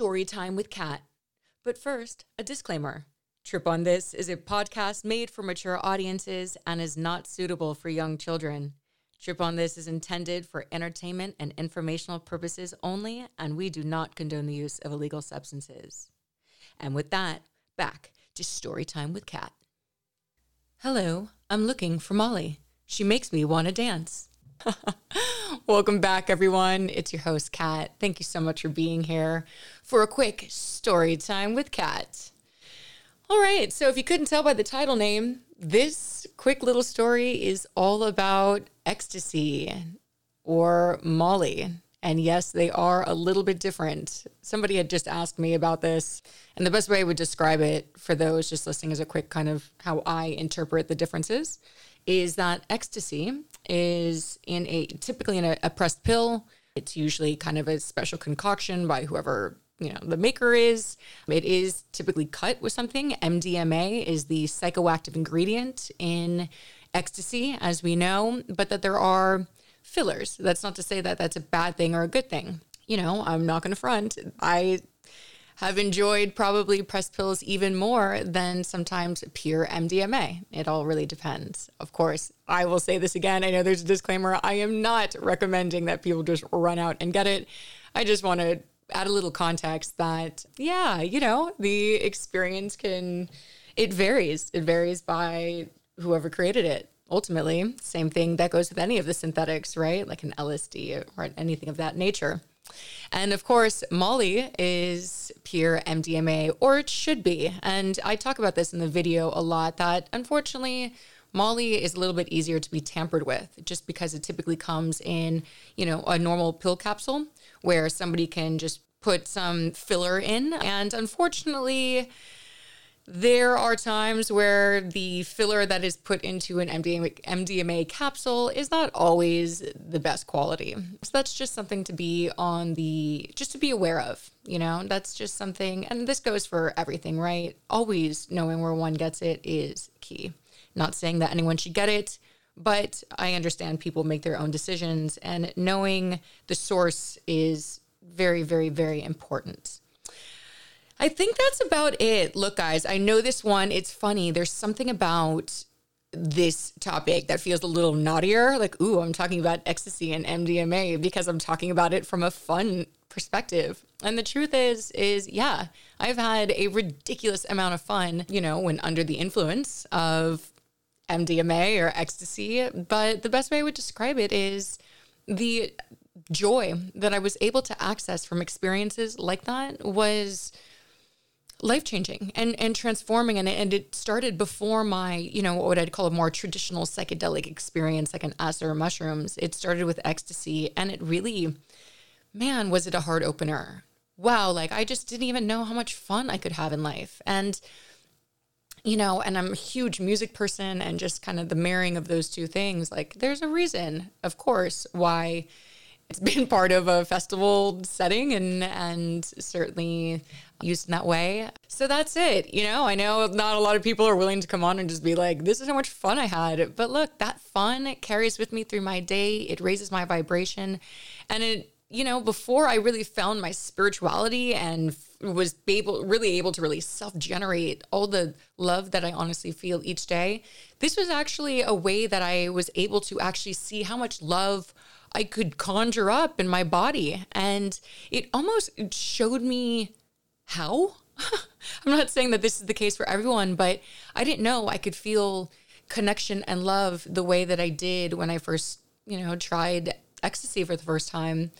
story time with Kat. But first, a disclaimer. Trip on This is a podcast made for mature audiences and is not suitable for young children. Trip on This is intended for entertainment and informational purposes only, and we do not condone the use of illegal substances. And with that, back to story time with Kat. Hello, I'm looking for Molly. She makes me want to dance. Welcome back, everyone. It's your host, Kat. Thank you so much for being here for a quick story time with Kat. All right, so if you couldn't tell by the title name, this quick little story is all about ecstasy or Molly. And yes, they are a little bit different. Somebody had just asked me about this, and the best way I would describe it for those just listening as a quick kind of how I interpret the differences is that ecstasy is typically in a pressed pill. It's usually kind of a special concoction by whoever the maker is. It is typically cut with something. MDMA is the psychoactive ingredient in ecstasy, as we know, but that there are fillers. That's not to say that that's a bad thing or a good thing. I'm not going to front. I have enjoyed probably pressed pills even more than sometimes pure MDMA. It all really depends. Of course, I will say this again. I know there's a disclaimer. I am not recommending that people just run out and get it. I just want to add a little context that, the experience it varies. It varies by whoever created it. Ultimately, same thing that goes with any of the synthetics, right? Like an LSD or anything of that nature. And of course, Molly is pure MDMA, or it should be. And I talk about this in the video a lot, that unfortunately, Molly is a little bit easier to be tampered with just because it typically comes in, a normal pill capsule where somebody can just put some filler in. And unfortunately, there are times where the filler that is put into an MDMA capsule is not always the best quality. So that's just something to be just to be aware of, that's just something. And this goes for everything, right? Always knowing where one gets it is key. Not saying that anyone should get it, but I understand people make their own decisions, and knowing the source is very, very, very important. I think that's about it. Look, guys, I know this one, it's funny. There's something about this topic that feels a little naughtier. Like, ooh, I'm talking about ecstasy and MDMA because I'm talking about it from a fun perspective. And the truth is yeah, I've had a ridiculous amount of fun, when under the influence of MDMA or ecstasy. But the best way I would describe it is the joy that I was able to access from experiences like that was life-changing and transforming. And it started before my, what I'd call a more traditional psychedelic experience, like an acid or mushrooms. It started with ecstasy, and it really, man, was it a heart opener. Wow, like I just didn't even know how much fun I could have in life. And and I'm a huge music person, and just kind of the marrying of those two things. Like, there's a reason, of course, why it's been part of a festival setting and certainly used in that way. So that's it. I know not a lot of people are willing to come on and just be like, this is how much fun I had. But look, that fun carries with me through my day. It raises my vibration. And it, before I really found my spirituality and was able to self-generate all the love that I honestly feel each day, this was actually a way that I was able to actually see how much love I could conjure up in my body. And it almost showed me how. I'm not saying that this is the case for everyone, but I didn't know I could feel connection and love the way that I did when I first, tried ecstasy for the first time.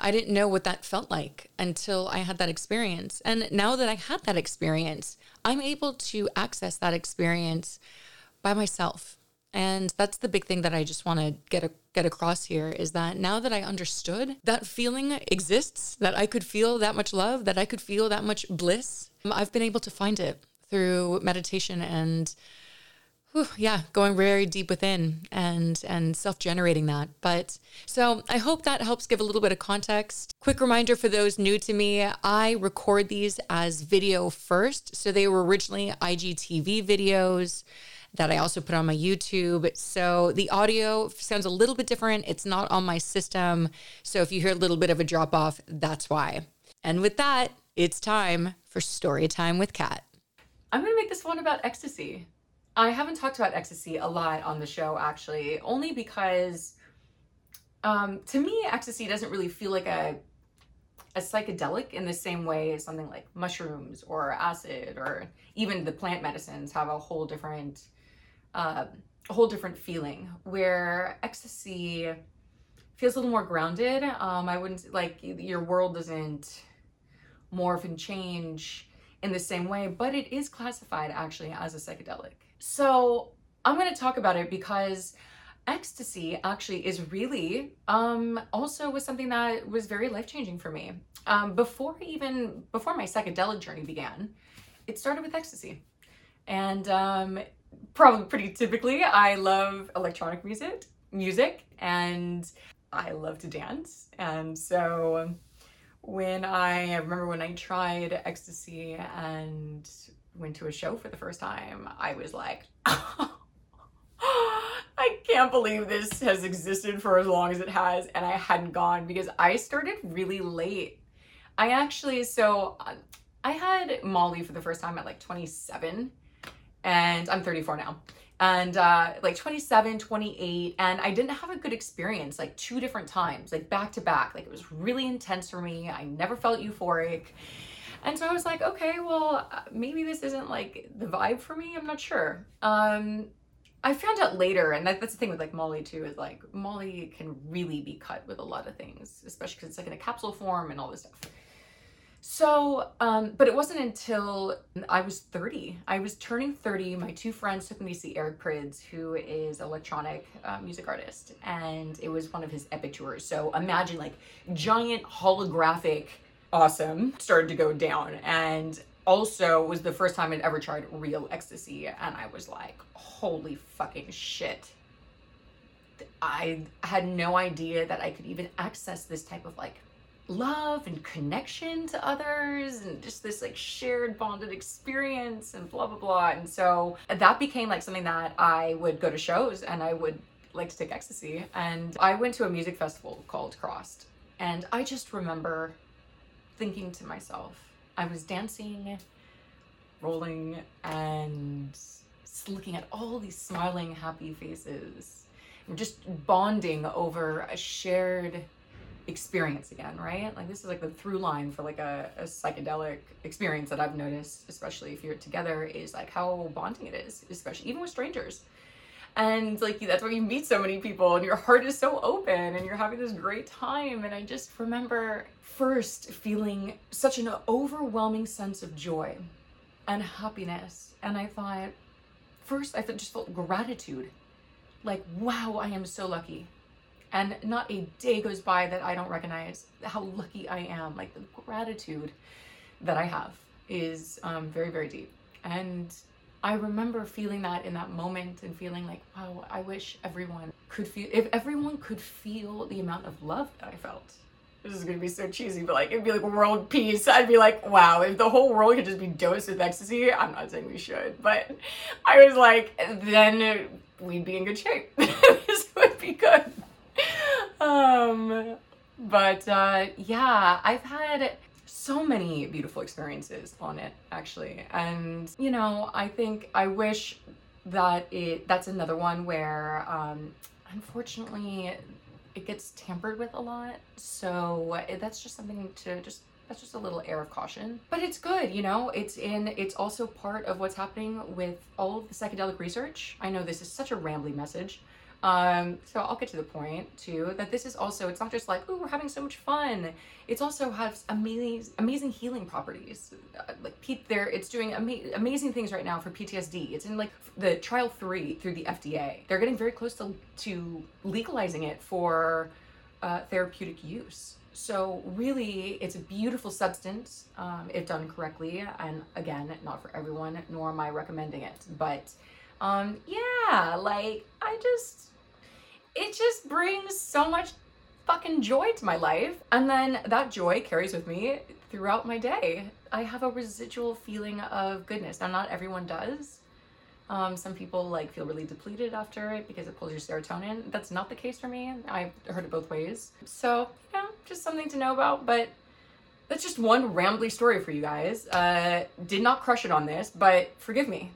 I didn't know what that felt like until I had that experience. And now that I had that experience, I'm able to access that experience by myself. And that's the big thing that I just want to get across here, is that now that I understood that feeling exists, that I could feel that much love, that I could feel that much bliss, I've been able to find it through meditation and going very deep within and self-generating that. But so I hope that helps give a little bit of context. Quick reminder for those new to me, I record these as video first. So they were originally IGTV videos that I also put on my YouTube. So the audio sounds a little bit different. It's not on my system. So if you hear a little bit of a drop off, that's why. And with that, it's time for story time with Kat. I'm going to make this one about ecstasy. I haven't talked about ecstasy a lot on the show, actually, only because to me, ecstasy doesn't really feel like a psychedelic in the same way as something like mushrooms or acid, or even the plant medicines have a whole different feeling, where ecstasy feels a little more grounded. I wouldn't, like, your world doesn't morph and change in the same way, but it is classified actually as a psychedelic. So I'm going to talk about it because ecstasy actually is really also was something that was very life-changing for me. Before my psychedelic journey began, it started with ecstasy. And probably pretty typically, I love electronic music, and I love to dance. And so I remember when I tried ecstasy and went to a show for the first time, I was like, I can't believe this has existed for as long as it has, and I hadn't gone because I started really late. I had Molly for the first time at like 27, and I'm 34 now, and like 27, 28, and I didn't have a good experience, like 2 different times, like back to back. Like, it was really intense for me. I never felt euphoric. And so I was like, okay, well, maybe this isn't like the vibe for me. I'm not sure. I found out later, and that's the thing with like Molly too, is like Molly can really be cut with a lot of things, especially because it's like in a capsule form and all this stuff. So, but it wasn't until I was 30. I was turning 30. My 2 friends took me to see Eric Prydz, who is an electronic music artist, and it was one of his epic tours. So imagine like giant holographic awesome started to go down, and also was the first time I'd ever tried real ecstasy, and I was like, holy fucking shit. I had no idea that I could even access this type of like love and connection to others and just this like shared bonded experience and blah blah blah. And so that became like something that I would go to shows and I would like to take ecstasy. And I went to a music festival called Crossed, and I just remember thinking to myself, I was dancing, rolling, and just looking at all these smiling, happy faces, and just bonding over a shared experience again, right? Like, this is like the through line for like a psychedelic experience that I've noticed, especially if you're together, is like how bonding it is, especially even with strangers. And like, that's why you meet so many people, and your heart is so open and you're having this great time. And I just remember first feeling such an overwhelming sense of joy and happiness. And I thought, first I just felt gratitude. Like, wow, I am so lucky. And not a day goes by that I don't recognize how lucky I am. Like, the gratitude that I have is very, very deep. And I remember feeling that in that moment and feeling like, wow, I wish everyone could feel, if everyone could feel the amount of love that I felt. This is going to be so cheesy, but like, it'd be like world peace. I'd be like, wow, if the whole world could just be dosed with ecstasy, I'm not saying we should, but I was like, then we'd be in good shape. This would be good. But I've had so many beautiful experiences on it, actually. And, you know, I think I wish that that's another one where, unfortunately, it gets tampered with a lot. So that's just something to that's just a little air of caution. But it's good, you know, it's also part of what's happening with all of the psychedelic research. I know this is such a rambly message. So I'll get to the point too, that this is also, it's not just like, ooh, we're having so much fun. It's also has amazing healing properties. It's doing amazing things right now for PTSD. It's in like the trial 3 through the FDA. They're getting very close to legalizing it for therapeutic use. So really, it's a beautiful substance, if done correctly. And again, not for everyone, nor am I recommending it, but it just brings so much fucking joy to my life. And then that joy carries with me throughout my day. I have a residual feeling of goodness. Now, not everyone does. Some people like feel really depleted after it because it pulls your serotonin. That's not the case for me. I've heard it both ways. So, you know, just something to know about, but That's just one rambly story for you guys. Did not crush it on this, but forgive me.